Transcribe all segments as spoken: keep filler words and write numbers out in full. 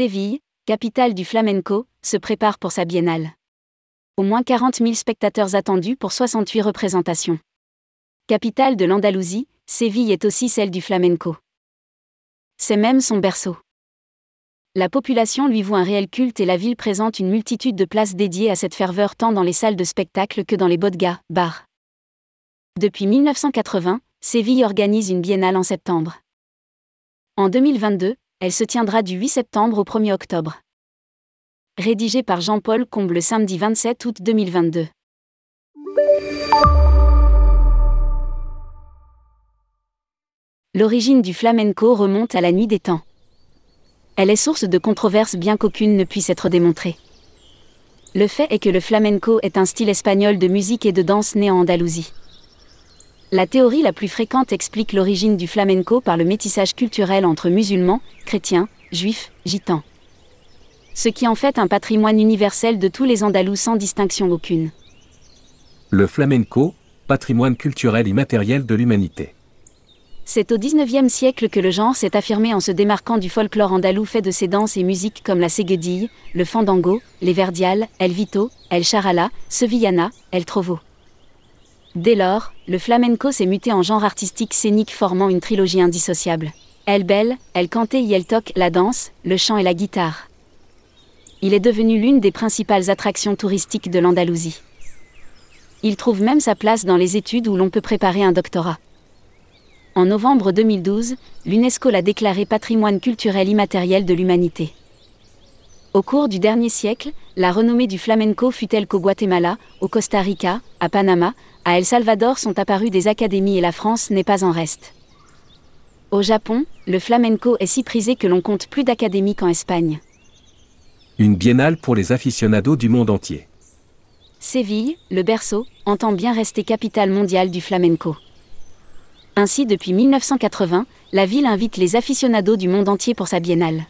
Séville, capitale du flamenco, se prépare pour sa biennale. Au moins quarante mille spectateurs attendus pour soixante-huit représentations. Capitale de l'Andalousie, Séville est aussi celle du flamenco. C'est même son berceau. La population lui voue un réel culte et la ville présente une multitude de places dédiées à cette ferveur tant dans les salles de spectacle que dans les bodegas, bars. Depuis mille neuf cent quatre-vingts, Séville organise une biennale en septembre. En deux mille vingt-deux, elle se tiendra du huit septembre au premier octobre. Rédigé par Jean-Paul Comble le samedi vingt-sept août deux mille vingt-deux. L'origine du flamenco remonte à la nuit des temps. Elle est source de controverses bien qu'aucune ne puisse être démontrée. Le fait est que le flamenco est un style espagnol de musique et de danse né en Andalousie. La théorie la plus fréquente explique l'origine du flamenco par le métissage culturel entre musulmans, chrétiens, juifs, gitans. Ce qui en fait un patrimoine universel de tous les Andalous sans distinction aucune. Le flamenco, patrimoine culturel immatériel de l'humanité. C'est au dix-neuvième siècle que le genre s'est affirmé en se démarquant du folklore andalou fait de ses danses et musiques comme la seguedille, le fandango, les verdiales, el vito, el charala, sevillana, el trovo. Dès lors, le flamenco s'est muté en genre artistique scénique formant une trilogie indissociable. El bel, el cante y el toc, la danse, le chant et la guitare. Il est devenu l'une des principales attractions touristiques de l'Andalousie. Il trouve même sa place dans les études où l'on peut préparer un doctorat. En novembre deux mille douze, l'UNESCO l'a déclaré patrimoine culturel immatériel de l'humanité. Au cours du dernier siècle, la renommée du flamenco fut telle qu'au Guatemala, au Costa Rica, à Panama, à El Salvador sont apparues des académies et la France n'est pas en reste. Au Japon, le flamenco est si prisé que l'on compte plus d'académies qu'en Espagne. Une biennale pour les aficionados du monde entier. Séville, le berceau, entend bien rester capitale mondiale du flamenco. Ainsi, depuis mille neuf cent quatre-vingts, la ville invite les aficionados du monde entier pour sa biennale.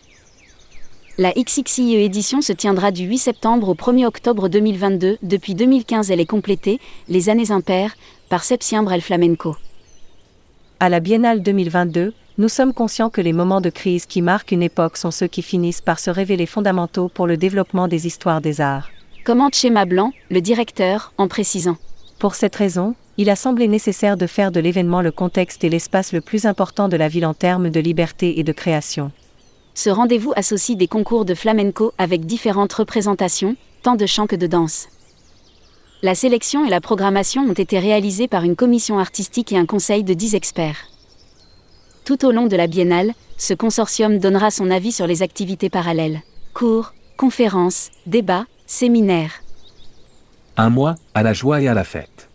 La douzième édition se tiendra du huit septembre au premier octobre deux mille vingt-deux. Depuis deux mille quinze, elle est complétée, les années impaires, par Septiembre El Flamenco. À la biennale deux mille vingt-deux, nous sommes conscients que les moments de crise qui marquent une époque sont ceux qui finissent par se révéler fondamentaux pour le développement des histoires des arts. Commente Chema Blanc, le directeur, en précisant. Pour cette raison, il a semblé nécessaire de faire de l'événement le contexte et l'espace le plus important de la ville en termes de liberté et de création. Ce rendez-vous associe des concours de flamenco avec différentes représentations, tant de chants que de danse. La sélection et la programmation ont été réalisées par une commission artistique et un conseil de dix experts. Tout au long de la biennale, ce consortium donnera son avis sur les activités parallèles. Cours, conférences, débats, séminaires. Un mois, à la joie et à la fête.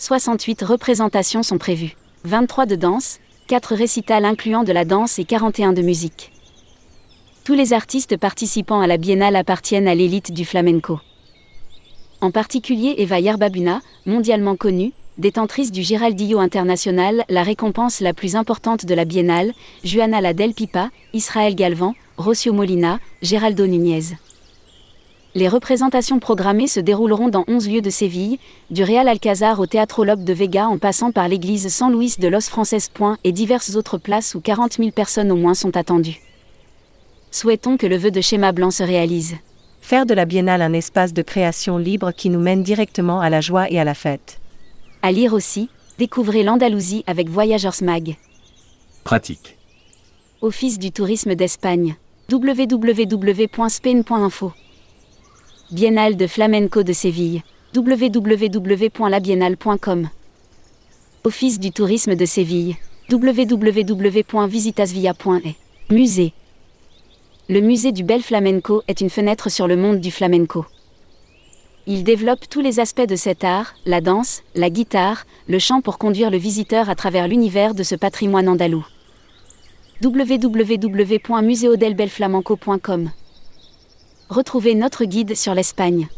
soixante-huit représentations sont prévues. vingt-trois de danse, quatre récitals incluant de la danse et quarante et un de musique. Tous les artistes participants à la biennale appartiennent à l'élite du flamenco. En particulier Eva Yerbabuna, mondialement connue, détentrice du Géraldillo International, la récompense la plus importante de la biennale, Juana La Del Pipa, Israel Galvan, Rocio Molina, Geraldo Núñez. Les représentations programmées se dérouleront dans onze lieux de Séville, du Real Alcazar au Théâtre Lope de Vega en passant par l'église San Luis de los Franceses et diverses autres places où quarante mille personnes au moins sont attendues. Souhaitons que le vœu de Chema Blanc se réalise. Faire de la biennale un espace de création libre qui nous mène directement à la joie et à la fête. À lire aussi, découvrez l'Andalousie avec Voyageurs Mag. Pratique. Office du tourisme d'Espagne. w w w point spain point info. Biennale de flamenco de Séville. w w w point la biennale point com. Office du tourisme de Séville. w w w point visitasvia point e. Musée. Le musée du Bel Flamenco est une fenêtre sur le monde du flamenco. Il développe tous les aspects de cet art, la danse, la guitare, le chant pour conduire le visiteur à travers l'univers de ce patrimoine andalou. w w w point museo del bel flamenco point com. Retrouvez notre guide sur l'Espagne.